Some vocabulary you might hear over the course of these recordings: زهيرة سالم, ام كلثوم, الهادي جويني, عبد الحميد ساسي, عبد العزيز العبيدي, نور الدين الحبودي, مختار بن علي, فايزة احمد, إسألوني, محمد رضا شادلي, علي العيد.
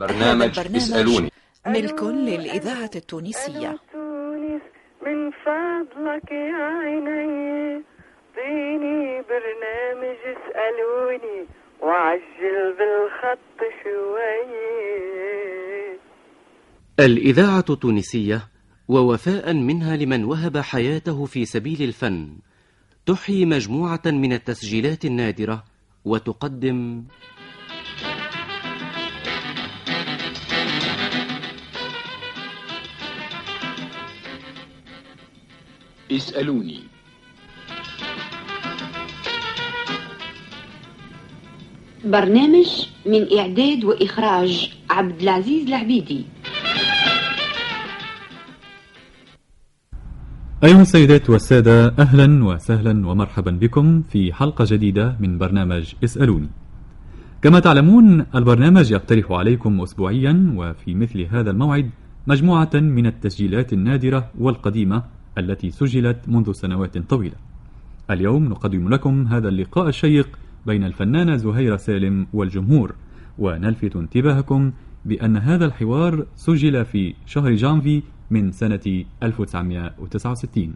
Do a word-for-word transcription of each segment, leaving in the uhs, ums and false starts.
برنامج اسألوني ملك للإذاعة التونسية. من فضلك يا عيني اديني برنامج اسألوني وعجل بالخط شوية. الإذاعة التونسية، ووفاء منها لمن وهب حياته في سبيل الفن، تحيي مجموعة من التسجيلات النادرة وتقدم اسألوني. برنامج من إعداد وإخراج عبد العزيز العبيدي. أيها السيدات والسادة، أهلا وسهلا ومرحبا بكم في حلقة جديدة من برنامج اسألوني. كما تعلمون، البرنامج يقترح عليكم أسبوعيا وفي مثل هذا الموعد مجموعة من التسجيلات النادرة والقديمة التي سجلت منذ سنوات طويلة. اليوم نقدم لكم هذا اللقاء الشيق بين الفنانة زهيرة سالم والجمهور، ونلفت انتباهكم بأن هذا الحوار سجل في شهر جانفي من سنة ألف وتسعمائة وتسعة وستين.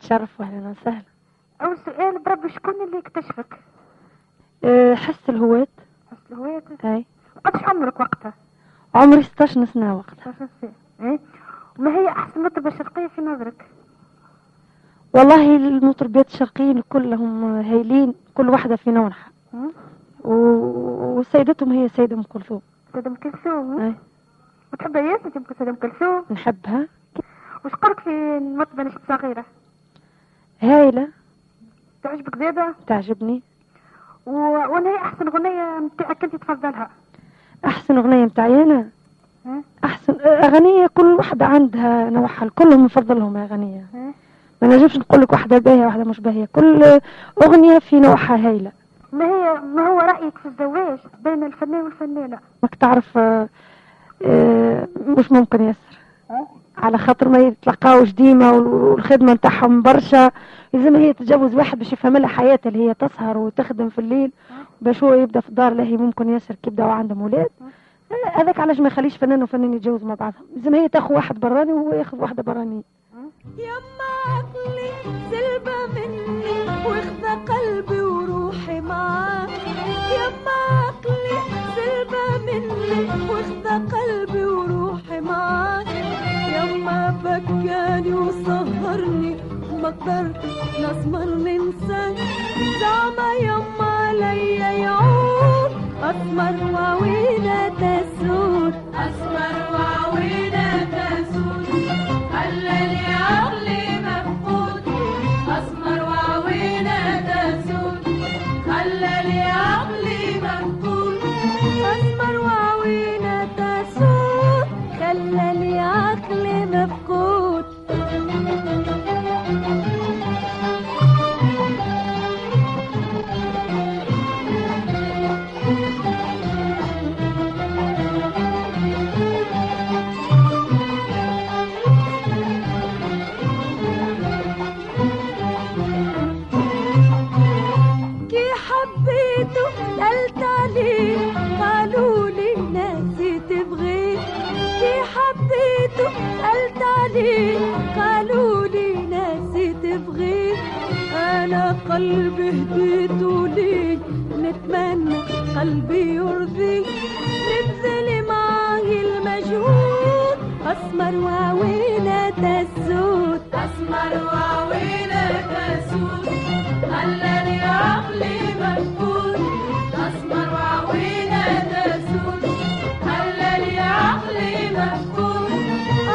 شرف واهلا وسهلا. اول سؤال، بربي شكون اللي اكتشفك؟ أه حس الهوات. حس الهوات اي. قداش عمرك وقتها؟ عمري ستة عشر سنه وقتها. ستة عشر سنه اي. ما هي احسن مطربه شرقيه في نظرك؟ والله المطربات الشرقيين كلهم هايلين، كل واحده في نوعها، وسيدتهم هي سيده ام كلثوم. سيده ام كلثوم اي. وتحبها يا سيده ام كلثوم؟ نحبها. وش قرك في المطربه نشط صغيره؟ هايلة. تعجبك زيادة؟ تعجبني. و... وانا هي احسن اغنية متاعك انت تفضلها؟ احسن اغنية متاعي انا؟ احسن اغنية كل واحدة عندها نوعها، كلهم نفضلهم اغنية. ما نجمش نقول لك واحدة باهية واحدة مش باهية، كل اغنية في نوعها هايلة. ما هي ما هو رأيك في الزواج بين الفنان والفنانة؟ ماك تعرف اه... اه... مش ممكن ياسر، على خاطر ما يتلقاوش ديما، والخدمه نتاعهم برشا. لازم هي تتجوز واحد باش يفهم لها حياتها، اللي هي تسهر وتخدم في الليل باش هو يبدا في الدار. لاهي ممكن ياسر كي يبداو عندهم ولاد، هذاك علاش ما يخليش فنان وفنان يتجوزوا مع بعضهم. لازم هي تاخذ واحد براني وهو ياخذ واحده برانيه. يما عقلي سلبه مني واخذا قلبي وروحي معاك. يما عقلي سلبه مني واخذا قلبي وروحي معاك. يما بكاني وصهرني وما قدرت نصمر ننساك. زعما يما عليا يعود اسمر وعوينا تسود. اسمر وعوينا تسود خلاني عقلي مفقود. اسمر وعوينا تسود خلاني عقلي مفقود. اسمر وعوينا تسود خلاني عقلي مفقود. كي حبيته قلت عليه قالوا لي ناسي تبغي. كي حبيته قلت عليه قالوا لي ناسي تبغي. انا قلبي وهديته ليك، نتمنى قلبي يرضيك، نبذل معاه المجهود، أسمر وعوينة الزود، أسمر وعوينة الزود، خلاني عقلي مفقود، أسمر وعوينة الزود، خلاني عقلي مفقود،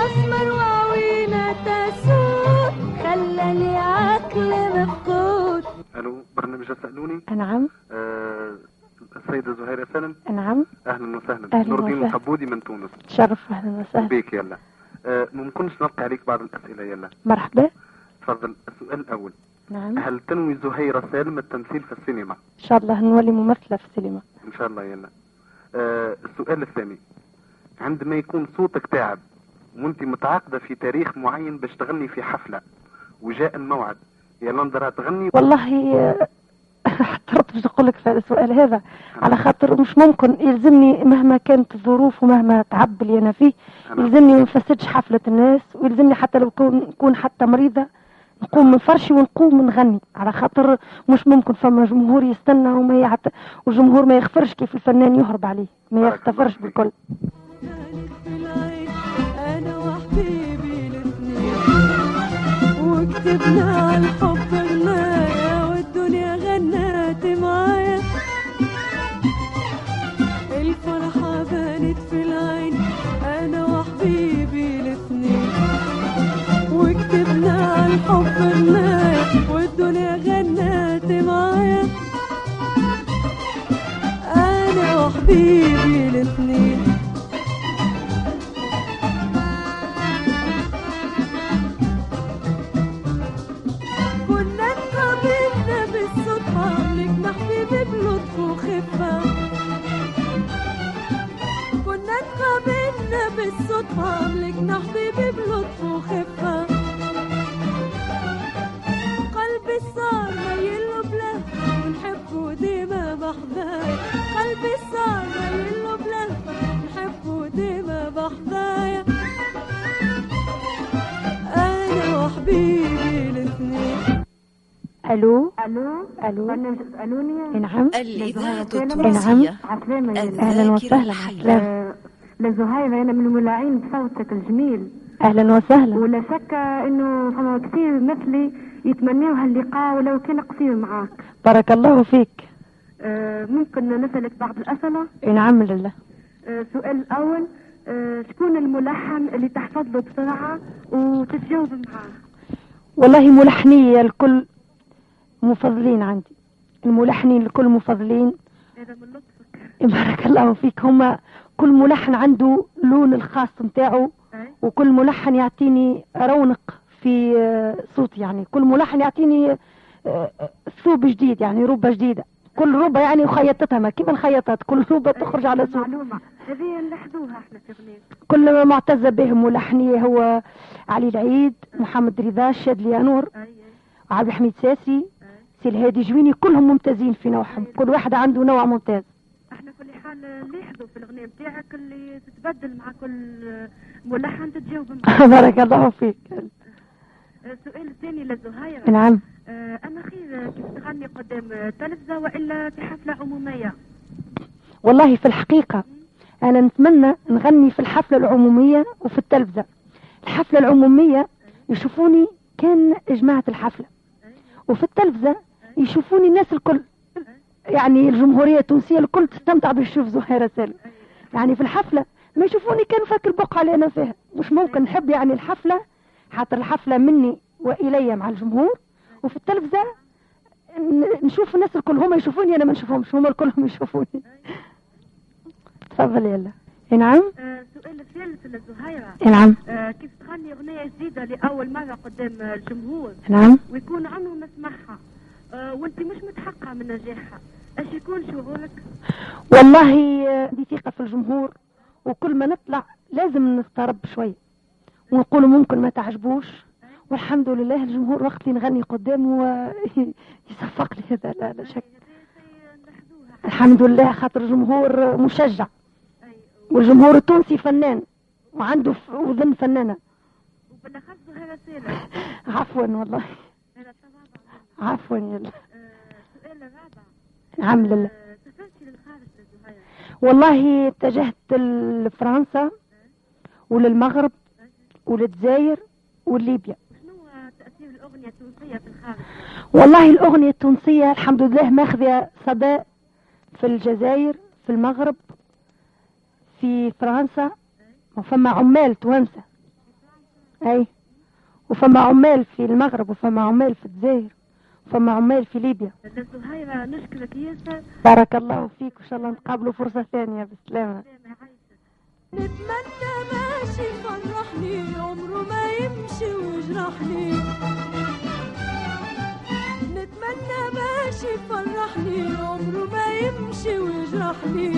أسمر وعوينة الزود، خلاني عقلي مفقود. ألو، برنامج إسألوني؟ نعم. السيدة زهيرة سالم. نعم. أهلا وسهلا. نور الدين الحبودي من تونس. شرف. أهلا وسهلا بيك. يلا أه ممكنش نلقي عليك بعض الأسئلة. يلا مرحبا. تفضل. السؤال الأول. نعم. هل تنوي زهيرة سالم التمثيل في السينما؟ إن شاء الله نولي ممثلة في السينما. إن شاء الله. يلا أه السؤال الثاني. عندما يكون صوتك تعب وأنت متعاقدة في تاريخ معين باش تغني في حفلة وجاء الموعد، يا لندرة تغني؟ والله أه احترت باش نقول لك في السؤال هذا، على خاطر مش ممكن يلزمني مهما كانت الظروف ومهما تعب اللي انا فيه، يلزمني ما نفسدش حفله الناس، ويلزمني حتى لو نكون حتى مريضه نقوم من فرشي ونقوم نغني، على خاطر مش ممكن فما جمهور يستنى وما يعت... والجمهور ما يغفرش كيف الفنان يهرب عليه، ما يغتفرش بالكل. انا وحبيبي الاثنين وكتبنا على الحب غنايا والدنيا غنت معايا، الفرحة بانت في العين، انا وحبيبي الاثنين وكتبنا على الحب غنايا والدنيا غنت معايا، انا وحبيبي الاثنين. كنا اتقابلنا بالصدفة، أملكنا حبيبي بلطف وخفة، قلبي صار مايل له بلهفة ونحبه ديما بحبايا، قلبي صار مايل له بلهفة ونحبه ديما بحبايا، أنا وحبيبي الاثنين. الو الو الو برنامج اسالوني. نعم. الاذاعه التونسيه. نعم. اهلا وسهلا. لزهيرة، انا من الملاعين بصوتك الجميل. اهلا وسهلا. ولا شك انه فما كثير مثلي يتمنوا هاللقاء ولو كان قصير معاك. بارك الله فيك. أه ممكن نسالك بعض الاسئله؟ نعم لله. السؤال أه الاول، أه شكون الملحن اللي تحفظ له بسرعه وتتجاوب معاه؟ والله ملحنيه الكل مفضلين عندي، الملحنين الكل مفضلين. هذا من لطفك. بارك الله فيك. هما كل ملحن عنده لون الخاص نتاعو، وكل ملحن يعطيني رونق في صوتي، يعني كل ملحن يعطيني ثوب جديد، يعني ربة جديده، كل ربة يعني وخيطتها ما كيما الخياطات، كل ربة تخرج على صوت. معلومه هذه نلاحظوها احنا في اغنيه كل ما معتزه به ملحنيه هو علي العيد، محمد رضا شادلي، نور، عبد الحميد ساسي، الهادي جويني، كلهم ممتازين في نوعهم، كل واحد عنده نوع ممتاز. احنا كل حال نلاحظوا في الاغنيه بتاعك اللي تتبدل مع كل ملحن تتجاوب معاه. بارك الله فيك. السؤال الثاني لزهيرة. نعم. اه اما خير كيف تغني قدام تلفزه والا في حفله عموميه؟ والله في الحقيقه انا نتمنى نغني في الحفله العموميه وفي التلفزه. الحفله العموميه يشوفوني كان جماعه الحفله، وفي التلفزه يشوفوني الناس الكل، يعني الجمهورية التونسية الكل تستمتع بشوف زهيرة سالم. يعني في الحفلة ما يشوفوني كان فك البقعة اللي أنا فيها، مش ممكن نحب يعني الحفلة، حتى الحفلة مني وإلي مع الجمهور، وفي التلفزة نشوف الناس الكل، هما يشوفوني أنا ما نشوفهمش، هما الكلهم يشوفوني. تفضل. يلا. نعم. السؤال الثالث لزهيرة. نعم. كيف تغني أغنية جديدة لأول مرة قدام الجمهور؟ نعم. ويكون عمره ما سمعها وانت مش متحققه من نجاحها، اش يكون شعورك؟ والله عندي ثقه في الجمهور، وكل ما نطلع لازم نسترب شويه ونقول ممكن ما تعجبوش، والحمد لله الجمهور وقت اللي نغني قدامه يصفق لي، هذا لا, لا شك. الحمد لله خاطر الجمهور مشجع، والجمهور التونسي فنان وعنده وذن فنانه، وبالاخص زهيرة سالم. عفوا والله. عفوا. يلا. الحمد لله. سافرتي للخارج زهيرة؟ والله اتجهت لفرنسا وللمغرب وللجزائر ولليبيا. شنو تأثير الأغنية التونسية في الخارج؟ والله الأغنية التونسية الحمد لله ماخذة صدى في الجزائر، في المغرب، في فرنسا، وفما عمال توانسة، أي، وفما عمال في المغرب، وفما عمال في الجزائر، وفما عمال في ليبيا. زهيرة نشكرك ياسر. بارك الله فيك، وإن شاء الله نتقابلوا فرصة ثانية بالسلامة. نتمنى ماشي يفرحني عمره ما يمشي وجرحني، نتمنى ماشي يفرحني عمره ما يمشي وجرحني،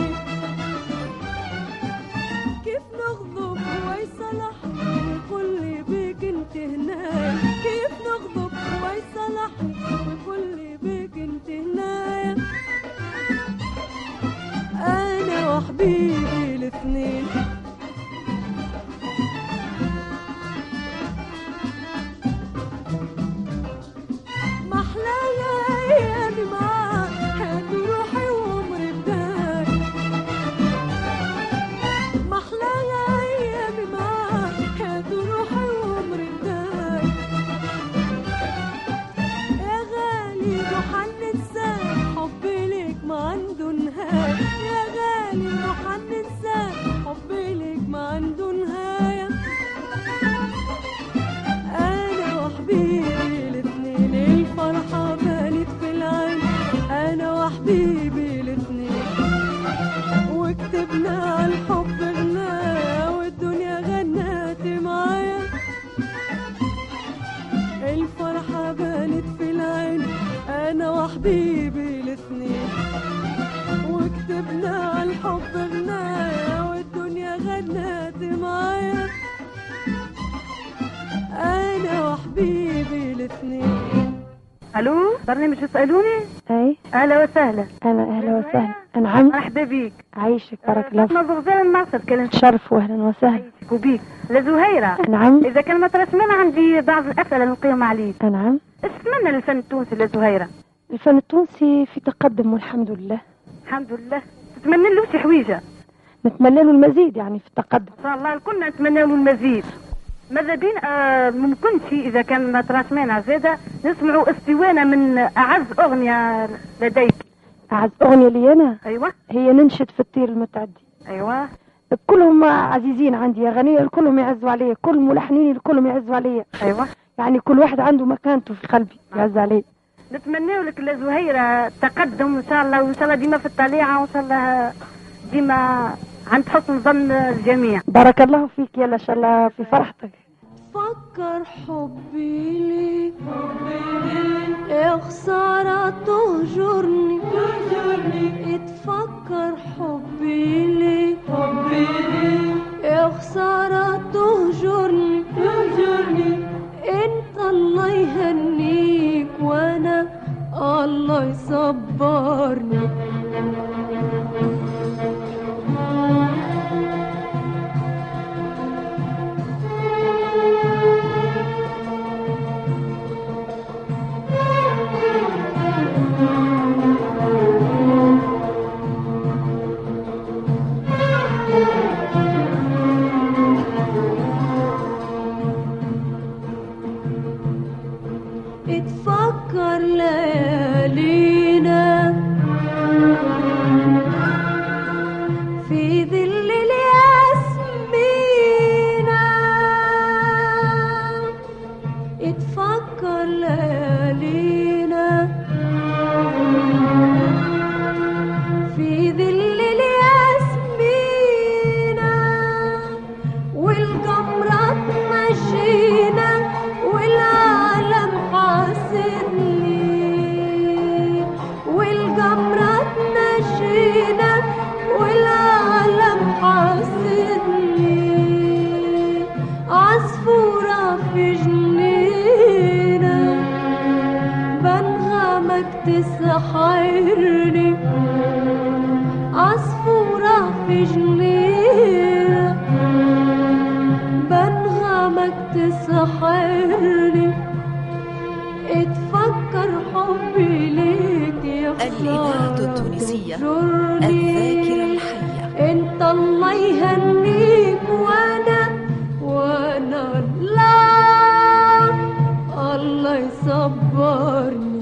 كيف نغضب ويصلحني ويقولي بيك انت هنايا، كيف نغضب ويصلحني ويقولي بيك انت هنايا، أنا وحبيبي الاثنين. برنامج اسألوني؟ اي اهلا وسهلا. انا اهلا وسهلا. نعم مرحبا بيك. عايشك بارك الله فيك. نظر زين المقصد كلام شرف. واهلا وسهلا وبيك لزهيرة. نعم اذا كان ما ترسمين عندي بعض الاسئله نلقيهم عليك. نعم استمنى للفن التونسي لزهيرة. الفن التونسي في تقدم والحمد لله. الحمد لله. تتمنى له شي حويجه؟ نتمنى له المزيد يعني في التقدم ان شاء الله. كلنا نتمنى له المزيد. ماذا بين آه ممكنش اذا كان ما ترسمينها زاده نسمعوا استوانه من اعز اغنيه لديك. اعز اغنيه لي انا؟ ايوه هي ننشد في الطير المتعدي. ايوه كلهم عزيزين عندي اغانيه، كلهم يعزوا عليا، كل ملحنين كلهم يعزوا عليا. ايوه يعني كل واحد عنده مكانته في قلبي يعز عليا. نتمنى لك لزهيرة تقدم ان شاء الله، وان شاء الله ديما في الطليعه، وان شاء الله ديما عند حسن ظن الجميع. بارك الله فيك. يلا ان شاء الله في فرحتك. فكر حبي ليك يا خسارة تهجرني، اتفكر حبي ليك يا خسارة تهجرني، انت الله يهنيك وانا الله يصبرني. الإذاعة التونسية الذاكرة الحية. انت الله يهنيك وانا وانا الله الله يصبرني.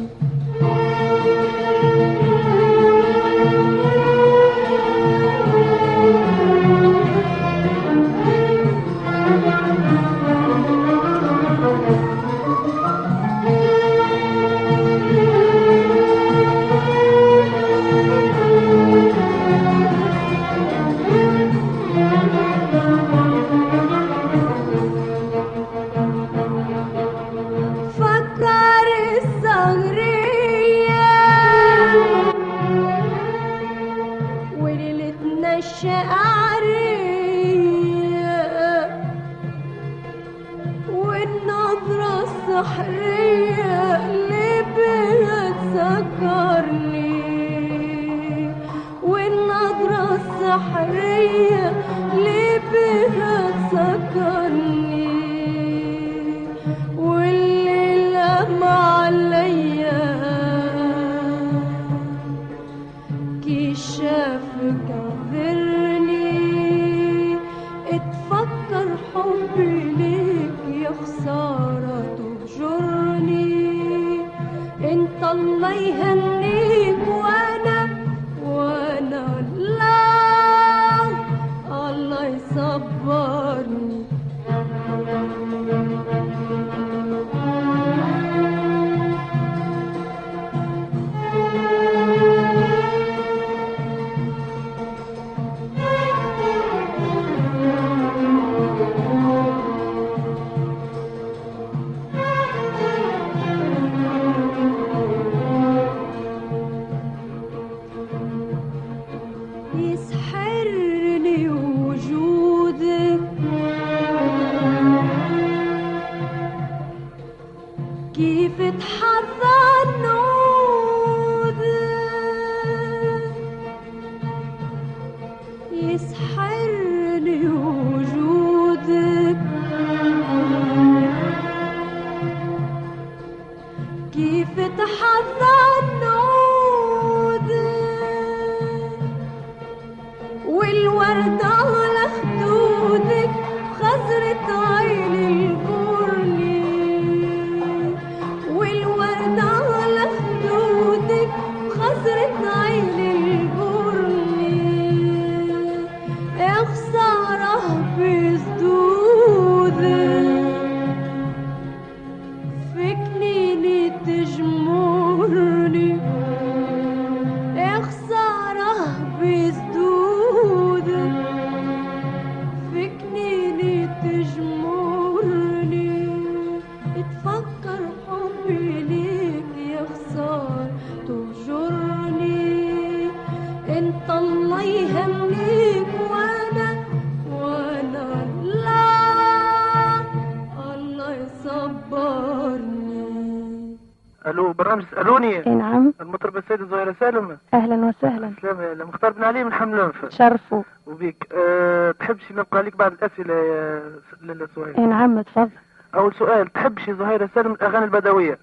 زهيرة سالم اهلا وسهلا. سلام. مختار بن علي من حملان. شرفوا وبيك. أه تحبش نبقى عليك بعض الاسئله يا لاله سهير؟ اي نعم اتفضل. اول سؤال، تحبش زهيرة سالم الاغاني البدويه؟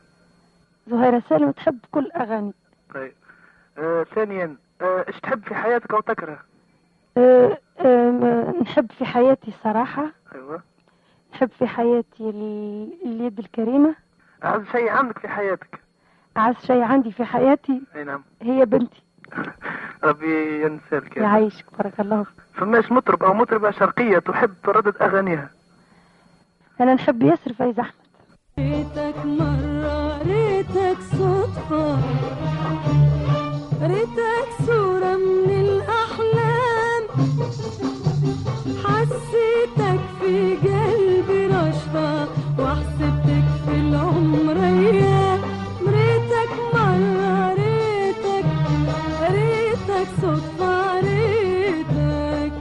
زهيرة سالم تحب كل الاغاني. طيب أه ثانيا، ايش أه تحب في حياتك او تكره؟ أه أه نحب في حياتي صراحه. ايوه نحب في حياتي اليد الكريمه. اعز شيء عندك في حياتك؟ أعز شيء عندي في حياتي نعم هي بنتي. ربي ينسلك يعيشك بارك الله فيك. فماش مطرب أو مطربة شرقية تحب تردد أغانيها؟ أنا نحب ياسر فايزة احمد. ريتك مرة ريتك صدفة ريتك صورة من الأحلام حسيتك في قلبي رشفة وحسبتك في العمر أيام. ريتك مرة ريتك ريتك صدفة ريتك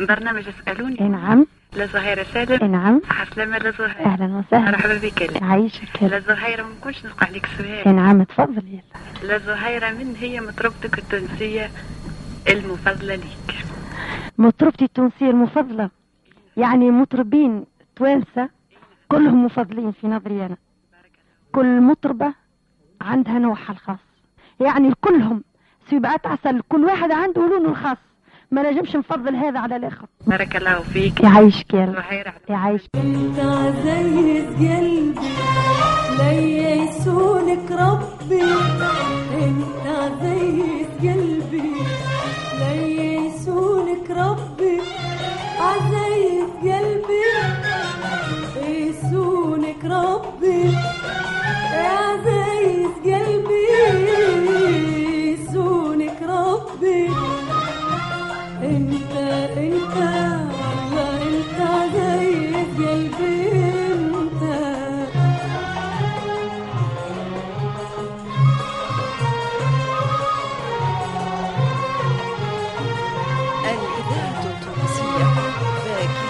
برنامج إسألوني. نعم. لزهيرة سالم. نعم. عسلامة لزهيرة. أهلا وسهلا. مرحبا بك. عايشك. لزهيرة ما نكونش نلقى عليك سؤال. نعم تفضل يلا. لزهيرة من هي مطربتك التونسية المفضلة ليك؟ مطربتي التونسية المفضلة يعني مطربين توانسة كلهم مفضلين في نظري أنا. كل مطربة عندها نوعها الخاص يعني كلهم سبعات عسل، كل واحد عنده لونه الخاص، ما نجمش نفضل هذا على الاخر. بارك الله فيك. يعيشك يا زهيرة. يعيشك. انت عزيز قلبي لا يسونك ربي، انت عزيز قلبي لا يسونك ربي، عزيز قلبي يسونك ربي، يا عزيز قلبي يسونك ربي، انت انت والله انت عزيز قلبي انت. الاذاعه التونسيه ذاكره.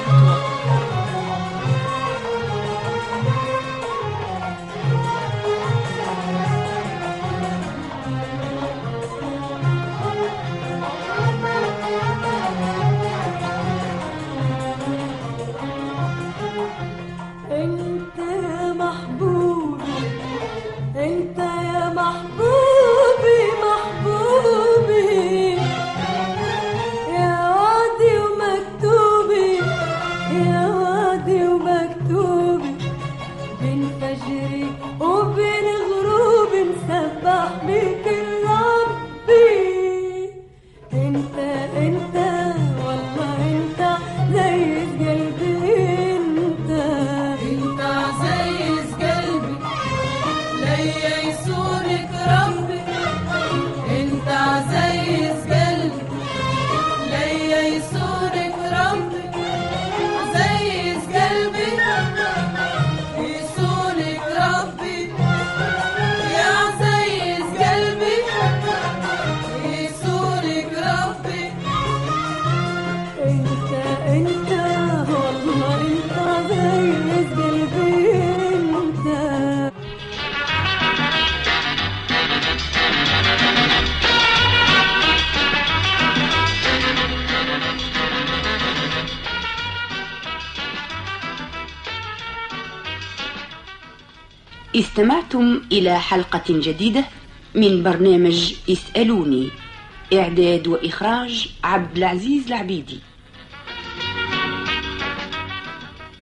استمعتم إلى حلقة جديدة من برنامج اسألوني، إعداد وإخراج عبد العزيز العبيدي.